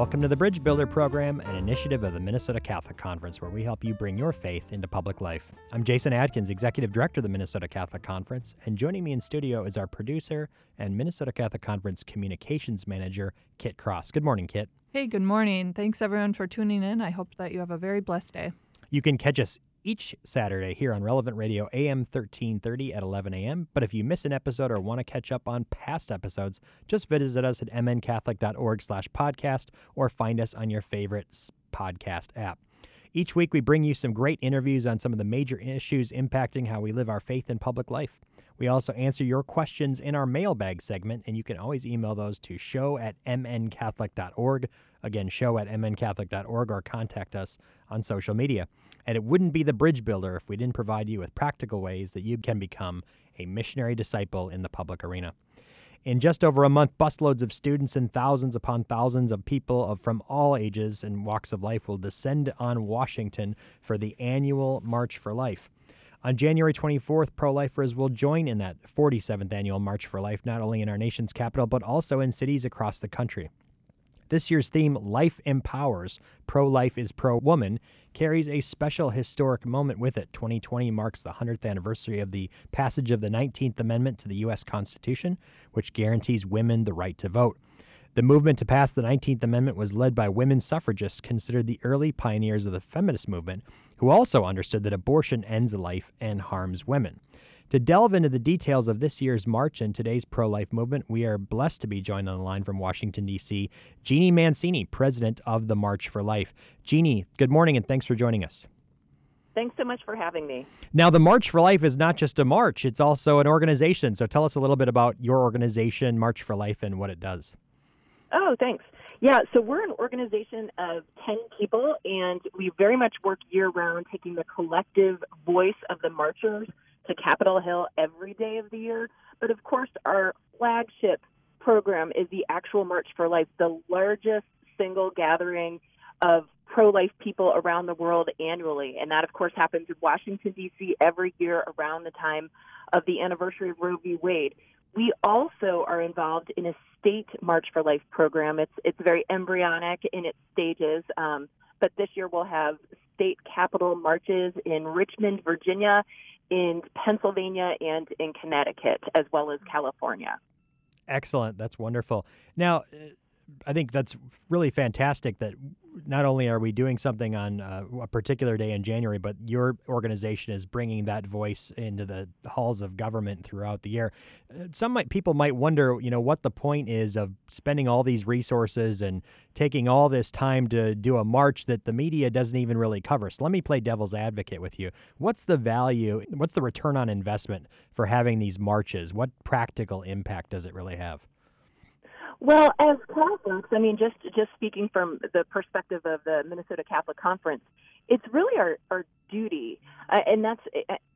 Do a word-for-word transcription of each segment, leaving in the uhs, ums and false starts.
Welcome to the Bridge Builder Program, an initiative of the Minnesota Catholic Conference, where we help you bring your faith into public life. I'm Jason Adkins, Executive Director of the Minnesota Catholic Conference, and joining me in studio is our producer and Minnesota Catholic Conference Communications Manager, Kit Cross. Good morning, Kit. Hey, good morning. Thanks, everyone, for tuning in. I hope that you have a very blessed day. You can catch us each Saturday here on Relevant Radio A M thirteen thirty at eleven a.m. But if you miss an episode or want to catch up on past episodes, just visit us at m n catholic dot org slash podcast or find us on your favorite podcast app. Each week, we bring you some great interviews on some of the major issues impacting how we live our faith in public life. We also answer your questions in our mailbag segment, and you can always email those to show at m n catholic dot org. Again, show at m n catholic dot org, or contact us on social media. And it wouldn't be the Bridge Builder if we didn't provide you with practical ways that you can become a missionary disciple in the public arena. In just over a month, busloads of students and thousands upon thousands of people of, from all ages and walks of life will descend on Washington for the annual March for Life. On January twenty-fourth, pro-lifers will join in that forty-seventh annual March for Life, not only in our nation's capital, but also in cities across the country. This year's theme, Life Empowers, Pro-Life is Pro-Woman, carries a special historic moment with it. twenty twenty marks the hundredth anniversary of the passage of the nineteenth Amendment to the U S Constitution, which guarantees women the right to vote. The movement to pass the nineteenth Amendment was led by women suffragists, considered the early pioneers of the feminist movement, who also understood that abortion ends life and harms women. To delve into the details of this year's march and today's pro-life movement, we are blessed to be joined on the line from Washington, D C, Jeanne Mancini, president of the March for Life. Jeanne, good morning, and thanks for joining us. Thanks so much for having me. Now, the March for Life is not just a march, it's also an organization. So tell us a little bit about your organization, March for Life, and what it does. Oh, thanks. Yeah, so we're an organization of ten people, and we very much work year-round, taking the collective voice of the marchers to Capitol Hill every day of the year. But of course, our flagship program is the actual March for Life, the largest single gathering of pro-life people around the world annually. And that, of course, happens in Washington, D C every year around the time of the anniversary of Roe v. Wade. We also are involved in a state March for Life program. It's it's very embryonic in its stages, um, but this year we'll have state capital marches in Richmond, Virginia, in Pennsylvania, and in Connecticut, as well as California. Excellent. That's wonderful. Now, I think that's really fantastic that not only are we doing something on uh, a particular day in January, but your organization is bringing that voice into the halls of government throughout the year. Some might, people might wonder, you know, what the point is of spending all these resources and taking all this time to do a march that the media doesn't even really cover. So let me play devil's advocate with you. What's the value? What's the return on investment for having these marches? What practical impact does it really have? Well, as Catholics, I mean, just just speaking from the perspective of the Minnesota Catholic Conference, it's really our, our duty. Uh, and that's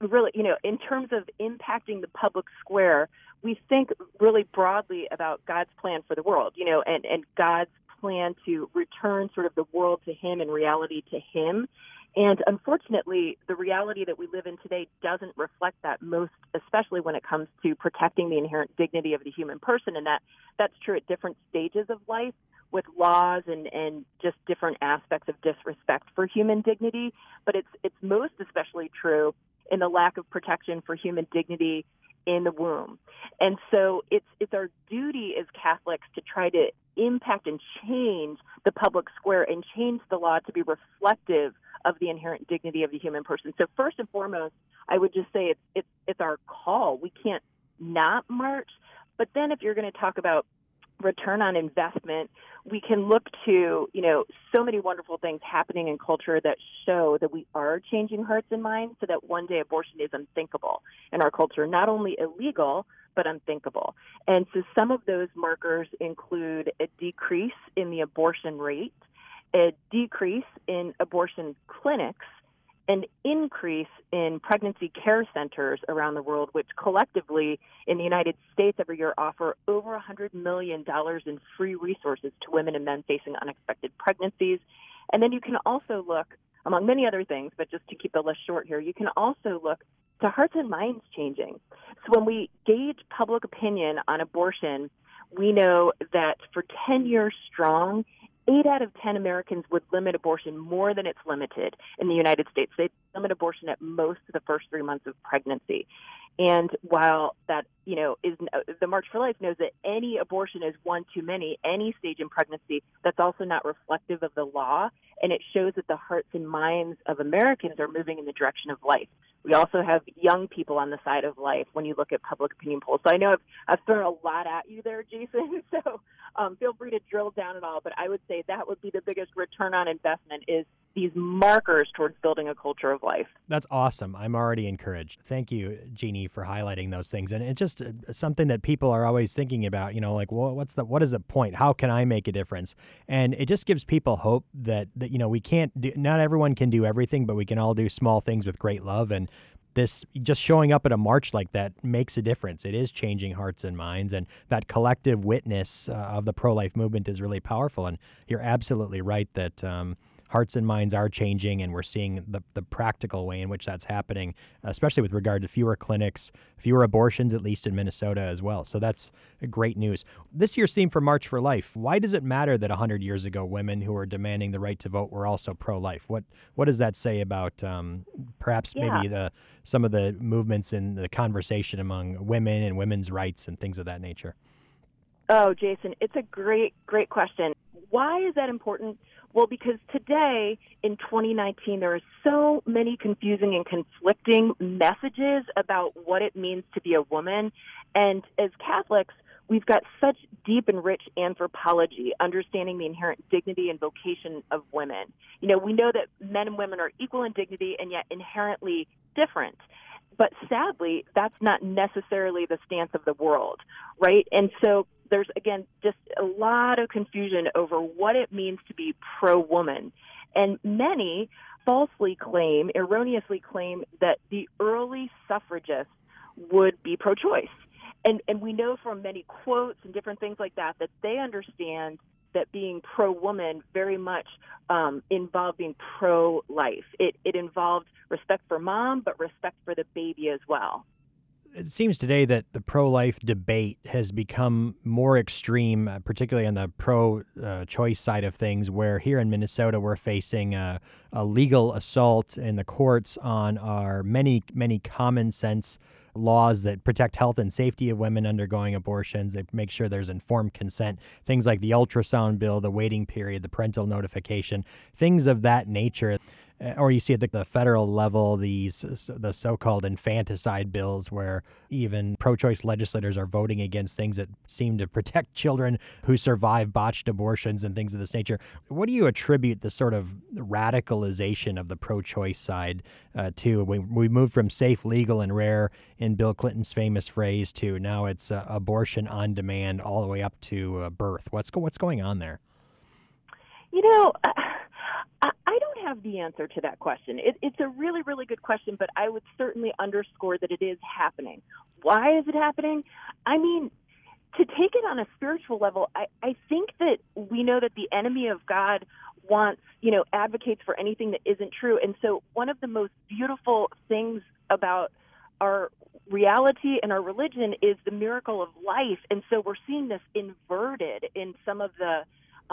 really, you know, in terms of impacting the public square, we think really broadly about God's plan for the world, you know, and, and God's plan to return sort of the world to him and reality to him. And unfortunately, the reality that we live in today doesn't reflect that, most especially when it comes to protecting the inherent dignity of the human person. And that, that's true at different stages of life, with laws and, and just different aspects of disrespect for human dignity. But it's it's most especially true in the lack of protection for human dignity in the womb. And so it's it's our duty as Catholics to try to impact and change the public square and change the law to be reflective of the inherent dignity of the human person. So first and foremost, I would just say it's it's, it's our call. We can't not march. But then if you're going to talk about return on investment, we can look to, you know, so many wonderful things happening in culture that show that we are changing hearts and minds so that one day abortion is unthinkable in our culture, not only illegal, but unthinkable. And so some of those markers include a decrease in the abortion rate, a decrease in abortion clinics, an increase in pregnancy care centers around the world, which collectively in the United States every year offer over one hundred million dollars in free resources to women and men facing unexpected pregnancies. And then you can also look, among many other things, but just to keep the list short here, you can also look to hearts and minds changing. So when we gauge public opinion on abortion, we know that for ten years strong, eight out of ten Americans would limit abortion more than it's limited in the United States. They limit abortion at most the first three months of pregnancy. And while that, you know, is the March for Life knows that any abortion is one too many, any stage in pregnancy, that's also not reflective of the law. And it shows that the hearts and minds of Americans are moving in the direction of life. We also have young people on the side of life when you look at public opinion polls. So I know I've, I've thrown a lot at you there, Jason, so um, feel free to drill down at all. But I would say that would be the biggest return on investment is these markers towards building a culture of life. That's awesome. I'm already encouraged. Thank you, Jeanne, for highlighting those things. And it's just something that people are always thinking about, you know, like, well, what's the, what is the point? How can I make a difference? And it just gives people hope that, that you know, we can't do, not everyone can do everything, but we can all do small things with great love. And this just showing up at a march like that makes a difference. It is changing hearts and minds, and that collective witness uh, of the pro-life movement is really powerful. And you're absolutely right that um, hearts and minds are changing, and we're seeing the, the practical way in which that's happening, especially with regard to fewer clinics, fewer abortions, at least in Minnesota as well. So that's great news. This year's theme for March for Life, why does it matter that one hundred years ago women who were demanding the right to vote were also pro-life? What what does that say about um, perhaps yeah. maybe the some of the movements in the conversation among women and women's rights and things of that nature? Oh, Jason, it's a great, great question. Why is that important? Well, because today in twenty nineteen, there are so many confusing and conflicting messages about what it means to be a woman. And as Catholics, we've got such deep and rich anthropology, understanding the inherent dignity and vocation of women. You know, we know that men and women are equal in dignity and yet inherently different. But sadly, that's not necessarily the stance of the world, right? And so there's, again, just a lot of confusion over what it means to be pro-woman. And many falsely claim, erroneously claim, that the early suffragists would be pro-choice. And, and we know from many quotes and different things like that that they understand that being pro-woman very much um, involved being pro-life. It, it involved respect for mom, but respect for the baby as well. It seems today that the pro-life debate has become more extreme, uh, particularly on the pro-choice uh, side of things, where here in Minnesota we're facing a, a legal assault in the courts on our many, many common sense laws that protect health and safety of women undergoing abortions. They make sure there's informed consent, things like the ultrasound bill, the waiting period, the parental notification, things of that nature. Or you see at the, the federal level, these the so-called infanticide bills where even pro-choice legislators are voting against things that seem to protect children who survive botched abortions and things of this nature. What do you attribute the sort of radicalization of the pro-choice side uh, to? We, we moved from safe, legal, and rare in Bill Clinton's famous phrase to now it's uh, abortion on demand all the way up to uh, birth. What's, go- what's going on there? You know... Uh... I don't have the answer to that question. It, it's a really, really good question, but I would certainly underscore that it is happening. Why is it happening? I mean, to take it on a spiritual level, I, I think that we know that the enemy of God wants, you know, advocates for anything that isn't true. And so one of the most beautiful things about our reality and our religion is the miracle of life. And so we're seeing this inverted in some of the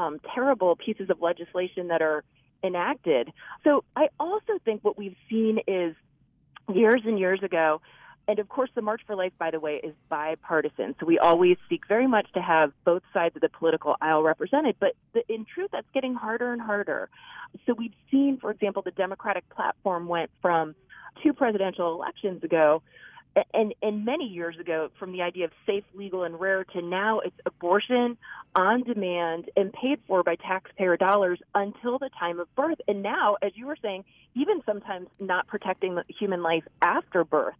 um, terrible pieces of legislation that are enacted. So I also think what we've seen is years and years ago, and of course the March for Life, by the way, is bipartisan. So we always seek very much to have both sides of the political aisle represented, but the, in truth, that's getting harder and harder. So we've seen, for example, the Democratic platform went from two presidential elections ago And, and many years ago, from the idea of safe, legal, and rare to now it's abortion on demand and paid for by taxpayer dollars until the time of birth. And now, as you were saying, even sometimes not protecting human life after birth.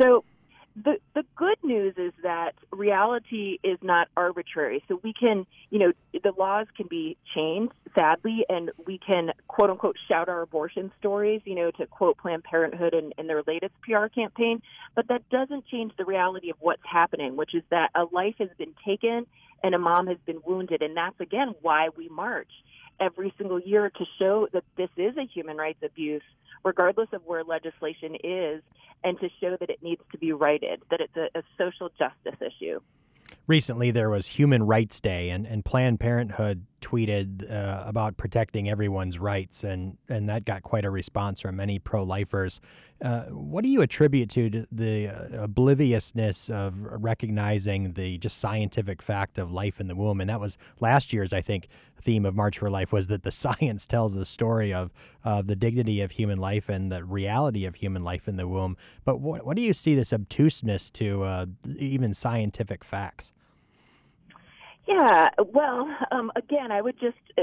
So the the good news is that reality is not arbitrary. So we can, you know, the laws can be changed, sadly, and we can, quote unquote, shout our abortion stories, you know, to quote Planned Parenthood in, in their latest P R campaign. But that doesn't change the reality of what's happening, which is that a life has been taken and a mom has been wounded. And that's, again, why we march every single year to show that this is a human rights abuse, regardless of where legislation is, and to show that it needs to be righted, that it's a, a social justice issue. Recently, there was Human Rights Day, and, and Planned Parenthood tweeted uh, about protecting everyone's rights, and, and that got quite a response from many pro-lifers. Uh, what do you attribute to the uh, obliviousness of recognizing the just scientific fact of life in the womb? And that was last year's, I think, theme of March for Life, was that the science tells the story of uh, the dignity of human life and the reality of human life in the womb. But wh- what do you see this obtuseness to uh, even scientific facts? Yeah, well, um, again, I would just uh,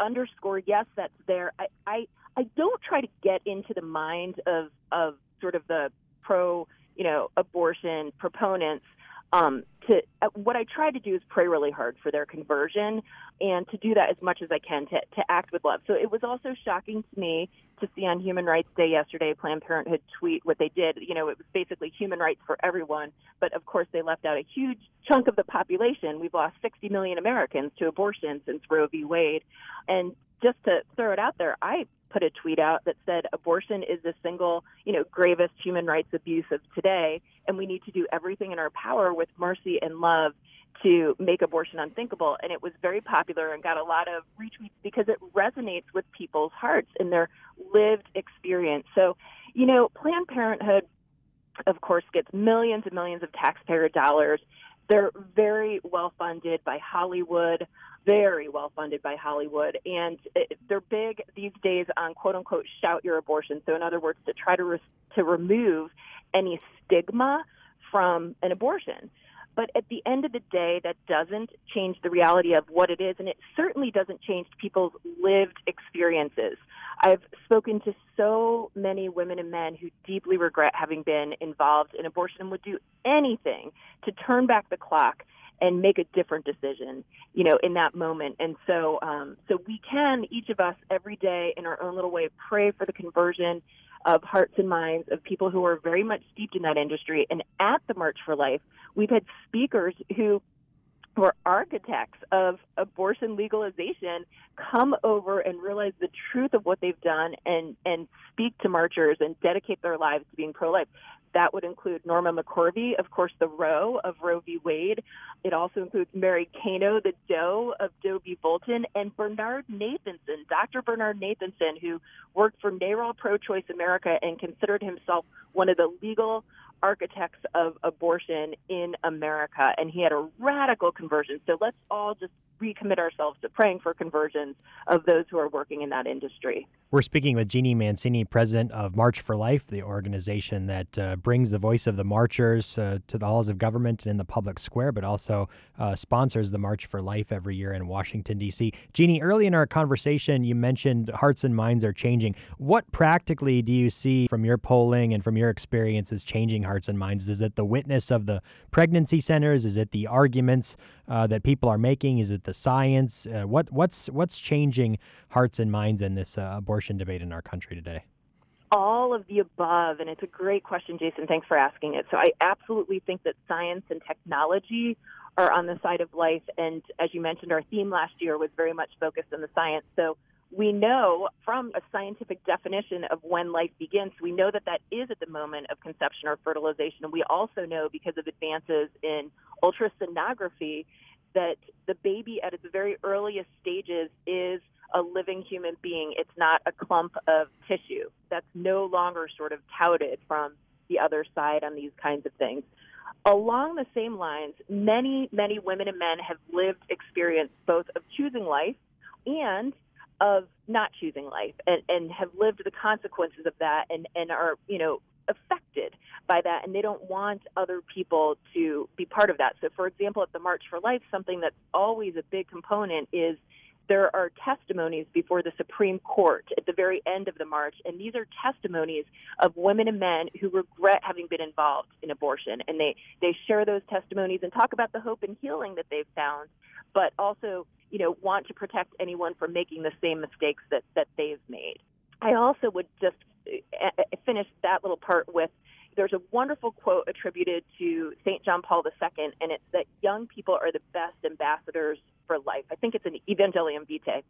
underscore, yes, that's there. I, I I don't try to get into the mind of of sort of the pro, you know, abortion proponents. Um, to uh, what I try to do is pray really hard for their conversion, and to do that as much as I can to to act with love. So it was also shocking to me to see on Human Rights Day yesterday, Planned Parenthood tweet what they did. You know, it was basically human rights for everyone, but of course they left out a huge chunk of the population. We've lost sixty million Americans to abortion since Roe v. Wade. And just to throw it out there, I put a tweet out that said abortion is the single, you know, gravest human rights abuse of today, and we need to do everything in our power with mercy and love to make abortion unthinkable. And it was very popular and got a lot of retweets because it resonates with people's hearts and their lived experience. So, you know, Planned Parenthood, of course, gets millions and millions of taxpayer dollars. They're very well funded by Hollywood, very well funded by Hollywood. And they're big these days on, quote unquote, shout your abortion. So in other words, to try to, re- to remove any stigma from an abortion. But at the end of the day, that doesn't change the reality of what it is, and it certainly doesn't change people's lived experiences. I've spoken to so many women and men who deeply regret having been involved in abortion and would do anything to turn back the clock and make a different decision, you know, in that moment. And so um, so we can, each of us, every day in our own little way, pray for the conversion of hearts and minds of people who are very much steeped in that industry. And at the March for Life, we've had speakers who were architects of abortion legalization come over and realize the truth of what they've done and, and speak to marchers and dedicate their lives to being pro-life. That would include Norma McCorvey, of course, the Roe of Roe v. Wade. It also includes Mary Kano, the Doe of Doe v. Bolton, and Bernard Nathanson, Doctor Bernard Nathanson, who worked for NARAL Pro-Choice America and considered himself one of the legal architects of abortion in America, and he had a radical conversion. So let's all just recommit ourselves to praying for conversions of those who are working in that industry. We're speaking with Jeanne Mancini, president of March for Life, the organization that uh, brings the voice of the marchers uh, to the halls of government and in the public square, but also uh, sponsors the March for Life every year in Washington, D C Jeanne, early in our conversation, you mentioned hearts and minds are changing. What practically do you see from your polling and from your experiences changing hearts and minds? Is it the witness of the pregnancy centers? Is it the arguments uh, that people are making? Is it the science? Uh, what what's what's changing hearts and minds in this uh, abortion debate in our country today? All of the above, and it's a great question, Jason. Thanks for asking it. So I absolutely think that science and technology are on the side of life, and as you mentioned, our theme last year was very much focused on the science. So we know from a scientific definition of when life begins, we know that that is at the moment of conception or fertilization. And we also know because of advances in ultrasonography that the baby at its very earliest stages is a living human being. It's not a clump of tissue. That's no longer sort of touted from the other side on these kinds of things. Along the same lines, many, many women and men have lived experience both of choosing life and of not choosing life, and, and have lived the consequences of that, and, and are, you know, affected by that, and they don't want other people to be part of that. So, for example, at the March for Life, something that's always a big component is there are testimonies before the Supreme Court at the very end of the march, and these are testimonies of women and men who regret having been involved in abortion, and they, they share those testimonies and talk about the hope and healing that they've found, but also, you know, want to protect anyone from making the same mistakes that, that they've made. I also would just finish that little part with, there's a wonderful quote attributed to Saint John Paul the Second, and it's that young people are the best ambassadors for life. I think it's an Evangelium Vitae.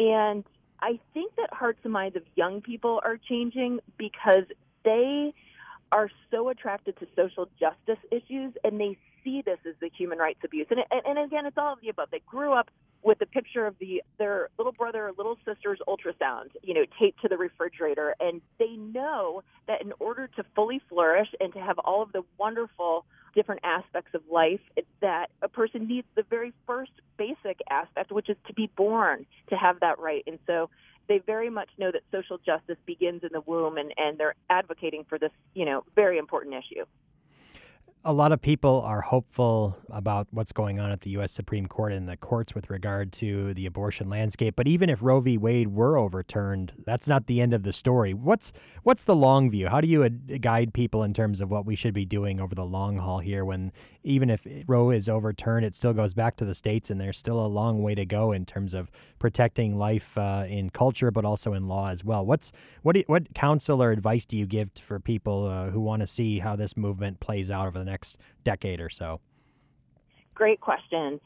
And I think that hearts and minds of young people are changing because they are so attracted to social justice issues, and they see this as the human rights abuse. And, and, and again, it's all of the above. They grew up with the picture of the their little brother or little sister's ultrasound, you know, taped to the refrigerator. And they know that in order to fully flourish and to have all of the wonderful different aspects of life, that a person needs the very first basic aspect, which is to be born, to have that right. And so they very much know that social justice begins in the womb, and, and they're advocating for this, you know, very important issue. A lot of people are hopeful about what's going on at the U S Supreme Court and the courts with regard to the abortion landscape. But even if Roe v. Wade were overturned, that's not the end of the story. What's what's the long view? How do you ad- guide people in terms of what we should be doing over the long haul here when even if Roe is overturned, it still goes back to the states and there's still a long way to go in terms of protecting life uh, in culture, but also in law as well? What's what do you, what counsel or advice do you give for people uh, who want to see how this movement plays out over the next decade or so? Great question.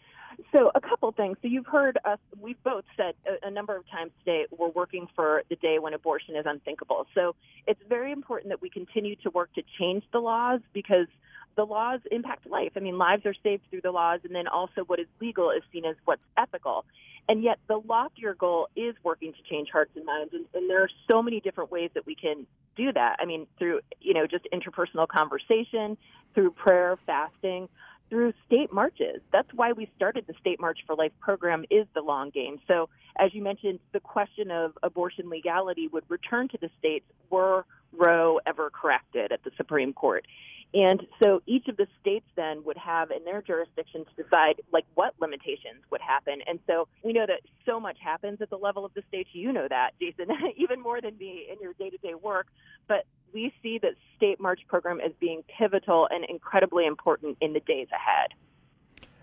So a couple things. So you've heard us, we've both said a, a number of times today, we're working for the day when abortion is unthinkable. So it's very important that we continue to work to change the laws, because the laws impact life. I mean, lives are saved through the laws, and then also what is legal is seen as what's ethical. And yet the loftier goal is working to change hearts and minds, and, and there are so many different ways that we can do that. I mean, through, you know, just interpersonal conversation, through prayer, fasting, through state marches. That's why we started the State March for Life program, is the long game. So as you mentioned, the question of abortion legality would return to the states were Roe ever corrected at the Supreme Court. And so each of the states then would have in their jurisdiction to decide, like, what limitations would happen. And so we know that so much happens at the level of the states. You know that, Jason, even more than me in your day-to-day work. But we see the State March program as being pivotal and incredibly important in the days ahead.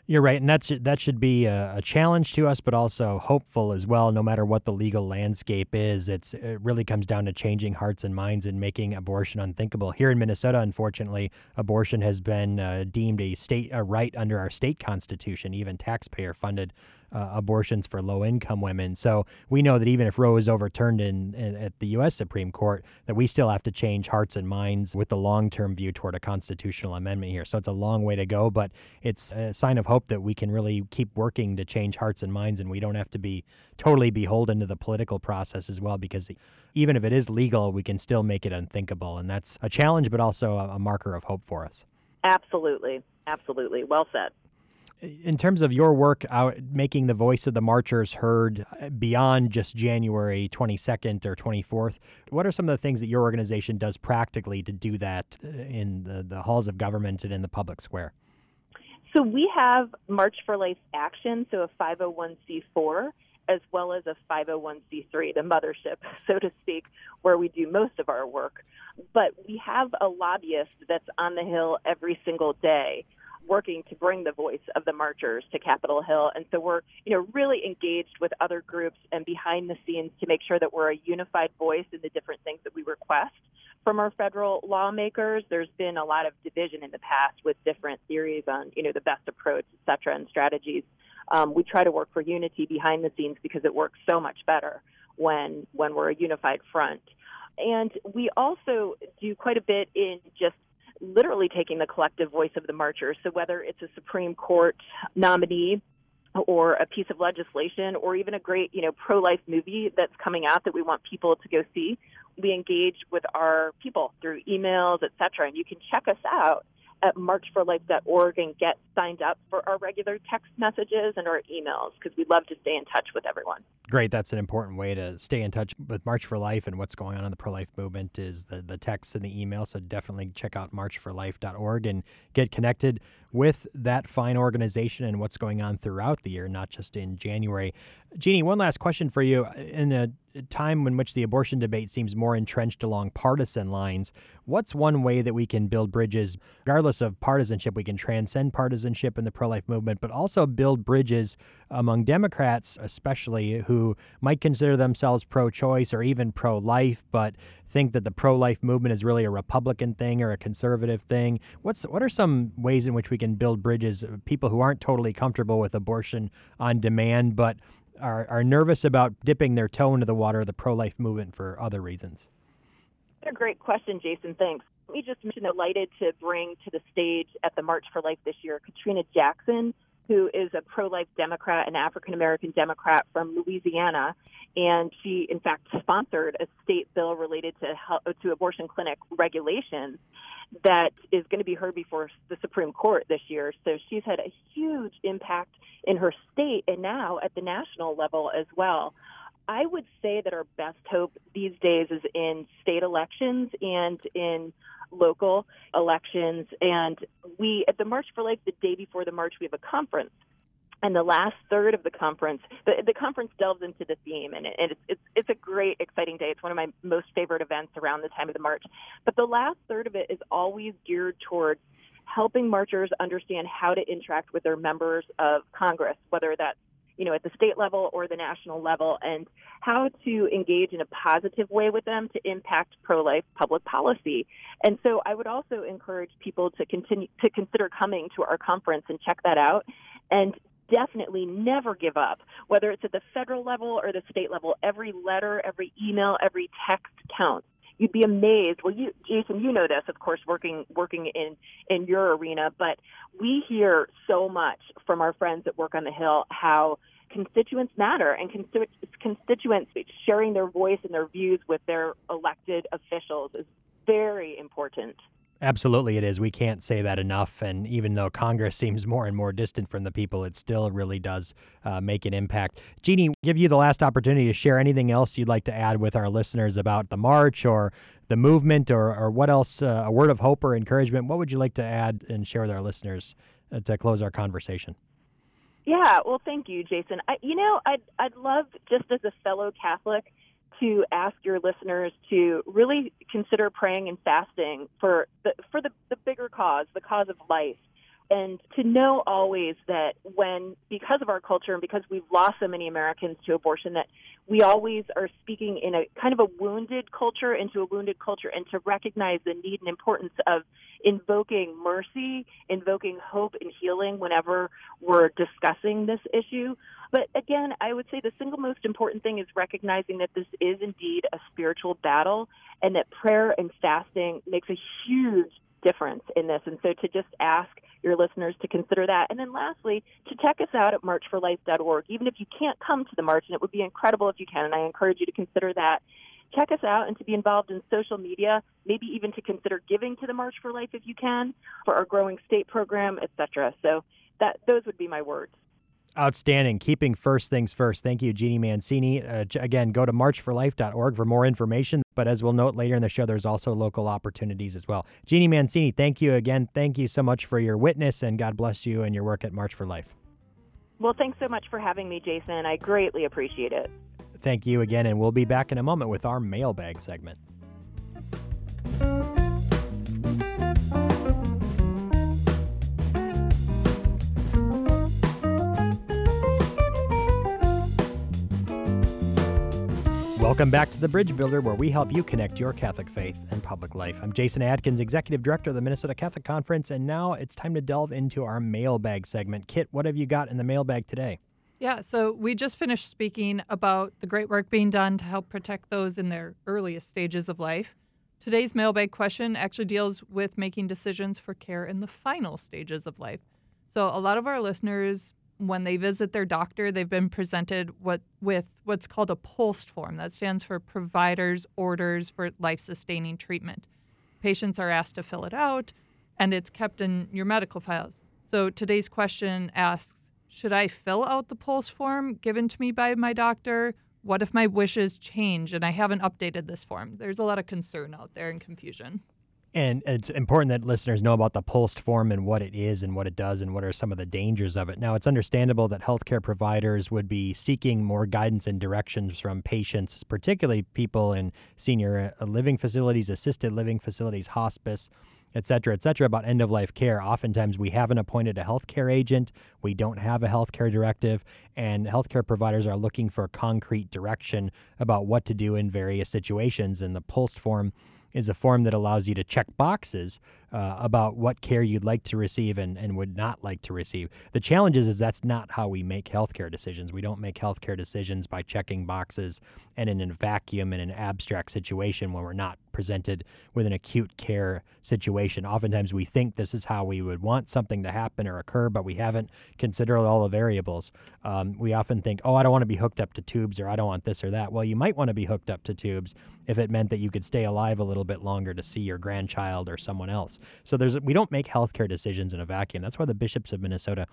You're right, and that's, that should be a, a challenge to us, but also hopeful as well. No matter what the legal landscape is, it's, it really comes down to changing hearts and minds and making abortion unthinkable. Here in Minnesota, unfortunately, abortion has been uh, deemed a state a right under our state constitution, even taxpayer-funded uh, abortions for low-income women. So we know that even if Roe is overturned in, in at the U S Supreme Court, that we still have to change hearts and minds with the long-term view toward a constitutional amendment here. So it's a long way to go, but it's a sign of hope that we can really keep working to change hearts and minds, and we don't have to be totally beholden to the political process as well, because even if it is legal, we can still make it unthinkable. And that's a challenge, but also a marker of hope for us. Absolutely. Absolutely. Well said. In terms of your work out making the voice of the marchers heard beyond just January twenty-second or twenty-fourth, what are some of the things that your organization does practically to do that in the, the halls of government and in the public square? So we have March for Life Action, so a five oh one c four, as well as a five oh one c three, the mothership, so to speak, where we do most of our work. But we have a lobbyist that's on the Hill every single day working to bring the voice of the marchers to Capitol Hill. And so we're, you know, really engaged with other groups and behind the scenes to make sure that we're a unified voice in the different things that we request from our federal lawmakers. There's been a lot of division in the past with different theories on, you know, the best approach, et cetera, and strategies. Um, we try to work for unity behind the scenes because it works so much better when when we're a unified front. And we also do quite a bit in just literally taking the collective voice of the marchers. So whether it's a Supreme Court nominee or a piece of legislation or even a great, you know, pro-life movie that's coming out that we want people to go see, we engage with our people through emails, et cetera. And you can check us out at march for life dot org and get signed up for our regular text messages and our emails, because we'd love to stay in touch with everyone. Great. That's an important way to stay in touch with March for Life and what's going on in the pro-life movement is the, the text and the email. So definitely check out march for life dot org and get connected with that fine organization and what's going on throughout the year, not just in January. Jeanne, one last question for you. In a time in which the abortion debate seems more entrenched along partisan lines, what's one way that we can build bridges, regardless of partisanship? We can transcend partisanship in the pro-life movement, but also build bridges among Democrats, especially, who might consider themselves pro-choice or even pro-life, but think that the pro-life movement is really a Republican thing or a conservative thing. What's what are some ways in which we can build bridges, people who aren't totally comfortable with abortion on demand, but are, are nervous about dipping their toe into the water of the pro-life movement for other reasons? That's a great question, Jason. Thanks. Let me just mention, delighted to bring to the stage at the March for Life this year, Katrina Jackson, who is a pro-life Democrat, an African-American Democrat from Louisiana. And she, in fact, sponsored a state bill related to health, to abortion clinic regulations that is going to be heard before the Supreme Court this year. So she's had a huge impact in her state and now at the national level as well. I would say that our best hope these days is in state elections and in local elections. And we, at the March for Life, the day before the march, we have a conference. And the last third of the conference, the, the conference delves into the theme, and, it, and it's, it's it's a great, exciting day. It's one of my most favorite events around the time of the march. But the last third of it is always geared towards helping marchers understand how to interact with their members of Congress, whether that's, you know, at the state level or the national level, and how to engage in a positive way with them to impact pro-life public policy. And so I would also encourage people to continue to consider coming to our conference and check that out. And definitely never give up, whether it's at the federal level or the state level. Every letter, every email, every text counts. You'd be amazed. Well, you, Jason, you know this, of course, working working in, in your arena, but we hear so much from our friends that work on the Hill how constituents matter, and constitu- constituents sharing their voice and their views with their elected officials is very important. Absolutely it is. We can't say that enough. And even though Congress seems more and more distant from the people, it still really does uh, make an impact. Jeanne, give you the last opportunity to share anything else you'd like to add with our listeners about the march or the movement, or, or what else, uh, a word of hope or encouragement. What would you like to add and share with our listeners uh, to close our conversation? Yeah, well, thank you, Jason. I, you know, I'd, I'd love, just as a fellow Catholic, to ask your listeners to really consider praying and fasting for the for the, the bigger cause, the cause of life, and to know always that when, because of our culture and because we've lost so many Americans to abortion, that we always are speaking in a kind of a wounded culture, into a wounded culture, and to recognize the need and importance of invoking mercy, invoking hope and healing whenever we're discussing this issue. But again, I would say the single most important thing is recognizing that this is indeed a spiritual battle, and that prayer and fasting makes a huge difference in this. And so to just ask your listeners to consider that. And then lastly, to check us out at march for life dot org. Even if you can't come to the march, and it would be incredible if you can, and I encourage you to consider that, check us out and to be involved in social media, maybe even to consider giving to the March for Life if you can, for our growing state program, et cetera. So that those would be my words. Outstanding. Keeping first things first. Thank you, Jeanne Mancini. Uh, again, go to march for life dot org for more information. But as we'll note later in the show, there's also local opportunities as well. Jeanne Mancini, thank you again. Thank you so much for your witness, and God bless you and your work at March for Life. Well, thanks so much for having me, Jason. I greatly appreciate it. Thank you again, and we'll be back in a moment with our mailbag segment. Welcome back to The Bridge Builder, where we help you connect your Catholic faith and public life. I'm Jason Adkins, Executive Director of the Minnesota Catholic Conference, and now it's time to delve into our mailbag segment. Kit, what have you got in the mailbag today? Yeah, so we just finished speaking about the great work being done to help protect those in their earliest stages of life. Today's mailbag question actually deals with making decisions for care in the final stages of life. So a lot of our listeners, when they visit their doctor, they've been presented what, with what's called a POLST form. That stands for Provider's Orders for Life-Sustaining Treatment. Patients are asked to fill it out, and it's kept in your medical files. So today's question asks, should I fill out the POLST form given to me by my doctor? What if my wishes change and I haven't updated this form? There's a lot of concern out there and confusion. And it's important that listeners know about the POLST form and what it is and what it does and what are some of the dangers of it. Now, it's understandable that healthcare providers would be seeking more guidance and directions from patients, particularly people in senior living facilities, assisted living facilities, hospice, et cetera, et cetera, about end-of-life care. Oftentimes, we haven't appointed a healthcare agent, we don't have a healthcare directive, and healthcare providers are looking for concrete direction about what to do in various situations. And the POLST form is a form that allows you to check boxes uh, about what care you'd like to receive and, and would not like to receive. The challenge is, is that's not how we make healthcare decisions. We don't make healthcare decisions by checking boxes and in a vacuum in an abstract situation when we're not presented with an acute care situation. Oftentimes we think this is how we would want something to happen or occur, but we haven't considered all the variables. Um, we often think, oh, I don't want to be hooked up to tubes, or I don't want this or that. Well, you might want to be hooked up to tubes if it meant that you could stay alive a little bit longer to see your grandchild or someone else. So there's we don't make healthcare decisions in a vacuum. That's why the bishops of Minnesota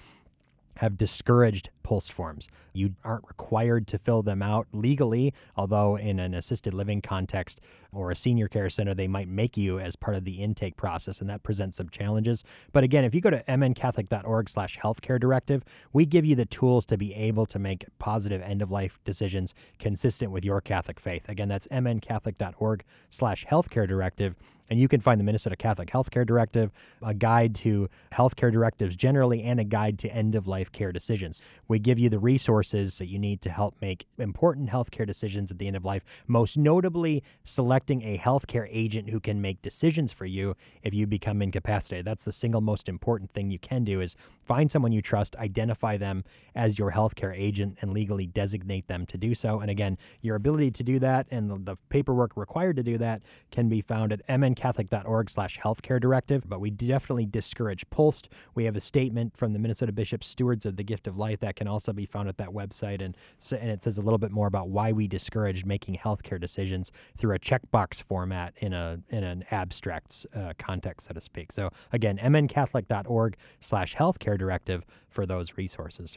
have discouraged POLST forms. You aren't required to fill them out legally, although in an assisted living context or a senior care center, they might make you as part of the intake process, and that presents some challenges. But again, if you go to mncatholic.org slash healthcare directive, we give you the tools to be able to make positive end-of-life decisions consistent with your Catholic faith. Again, that's mncatholic.org slash healthcare directive. And you can find the Minnesota Catholic Healthcare Directive, a guide to healthcare directives generally, and a guide to end-of-life care decisions. We give you the resources that you need to help make important healthcare decisions at the end of life, most notably selecting a healthcare agent who can make decisions for you if you become incapacitated. That's the single most important thing you can do, is find someone you trust, identify them as your healthcare agent, and legally designate them to do so. And again, your ability to do that and the, the paperwork required to do that can be found at mncatholic.org slash healthcare directive. But we definitely discourage POLST. We have a statement from the Minnesota Bishops Stewards of the Gift of Life that can also be found at that website, and, and it says a little bit more about why we discourage making healthcare decisions through a checkbox format in a in an abstract uh, context, so to speak. So again, mncatholic.org slash healthcare directive for those resources.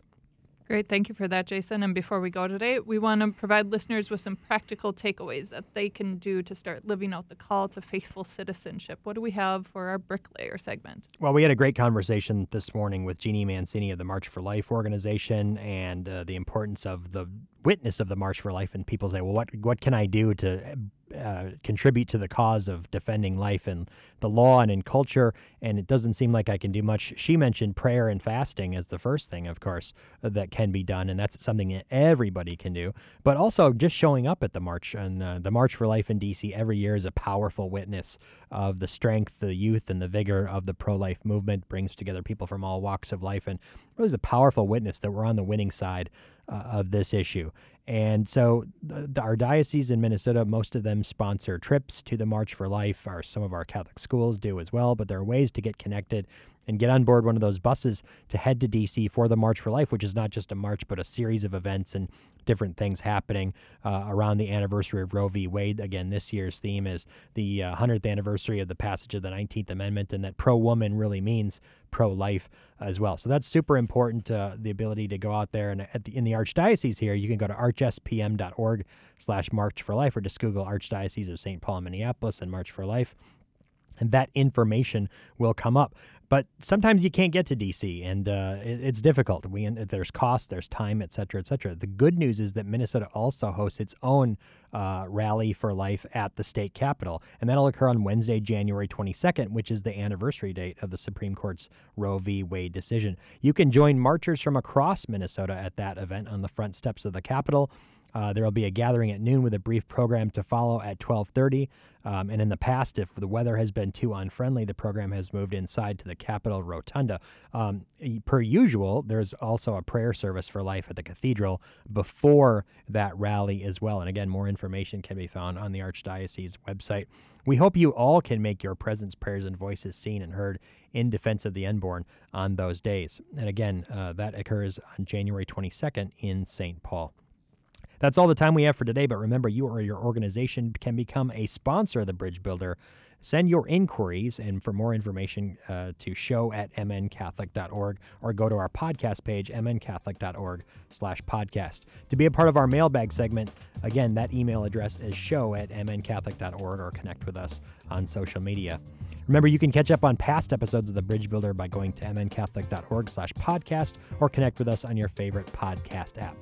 Great. Thank you for that, Jason. And before we go today, we want to provide listeners with some practical takeaways that they can do to start living out the call to faithful citizenship. What do we have for our bricklayer segment? Well, we had a great conversation this morning with Jeanne Mancini of the March for Life organization, and uh, the importance of the witness of the March for Life. And people say, well, what what can I do to Uh, contribute to the cause of defending life and the law and in culture, and it doesn't seem like I can do much. She mentioned prayer and fasting as the first thing, of course, that can be done, and that's something that everybody can do. But also just showing up at the march, and uh, the March for Life in D C every year is a powerful witness of the strength, the youth, and the vigor of the pro-life movement. Brings together people from all walks of life, and really is a powerful witness that we're on the winning side uh, of this issue. And so the, our diocese in Minnesota, most of them sponsor trips to the March for Life. Our, some of our Catholic schools do as well, but there are ways to get connected and get on board one of those buses to head to D C for the March for Life, which is not just a march, but a series of events and different things happening uh, around the anniversary of Roe v. Wade. Again, this year's theme is the uh, hundredth anniversary of the passage of the nineteenth Amendment, and that pro-woman really means pro-life as well. So that's super important, uh, the ability to go out there. And at the, in the Archdiocese here, you can go to arch s p m dot org slash March for Life, or just Google Archdiocese of Saint Paul in Minneapolis and March for Life, and that information will come up. But sometimes you can't get to D C, and uh, it, it's difficult. We, there's cost, there's time, et cetera, et cetera. The good news is that Minnesota also hosts its own uh, Rally for Life at the state capitol, and that'll occur on Wednesday, January twenty-second, which is the anniversary date of the Supreme Court's Roe v. Wade decision. You can join marchers from across Minnesota at that event on the front steps of the Capitol. Uh, there will be a gathering at noon with a brief program to follow at twelve thirty. Um, and in the past, if the weather has been too unfriendly, the program has moved inside to the Capitol Rotunda. Um, per usual, there's also a prayer service for life at the cathedral before that rally as well. And again, more information can be found on the Archdiocese website. We hope you all can make your presence, prayers, and voices seen and heard in defense of the unborn on those days. And again, uh, that occurs on January twenty-second in Saint Paul. That's all the time we have for today, but remember, you or your organization can become a sponsor of The Bridge Builder. Send your inquiries, and for more information, uh, to show at m n catholic dot org, or go to our podcast page, mncatholic.org slash podcast. To be a part of our mailbag segment, again, that email address is show at mncatholic.org, or connect with us on social media. Remember, you can catch up on past episodes of The Bridge Builder by going to mncatholic.org slash podcast, or connect with us on your favorite podcast app.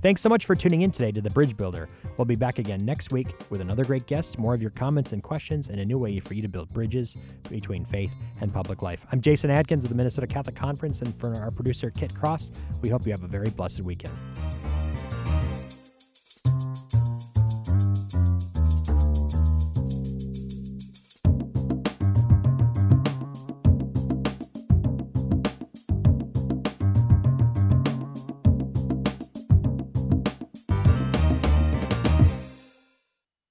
Thanks so much for tuning in today to The Bridge Builder. We'll be back again next week with another great guest, more of your comments and questions, and a new way for you to build bridges between faith and public life. I'm Jason Adkins of the Minnesota Catholic Conference, and for our producer, Kit Cross, we hope you have a very blessed weekend.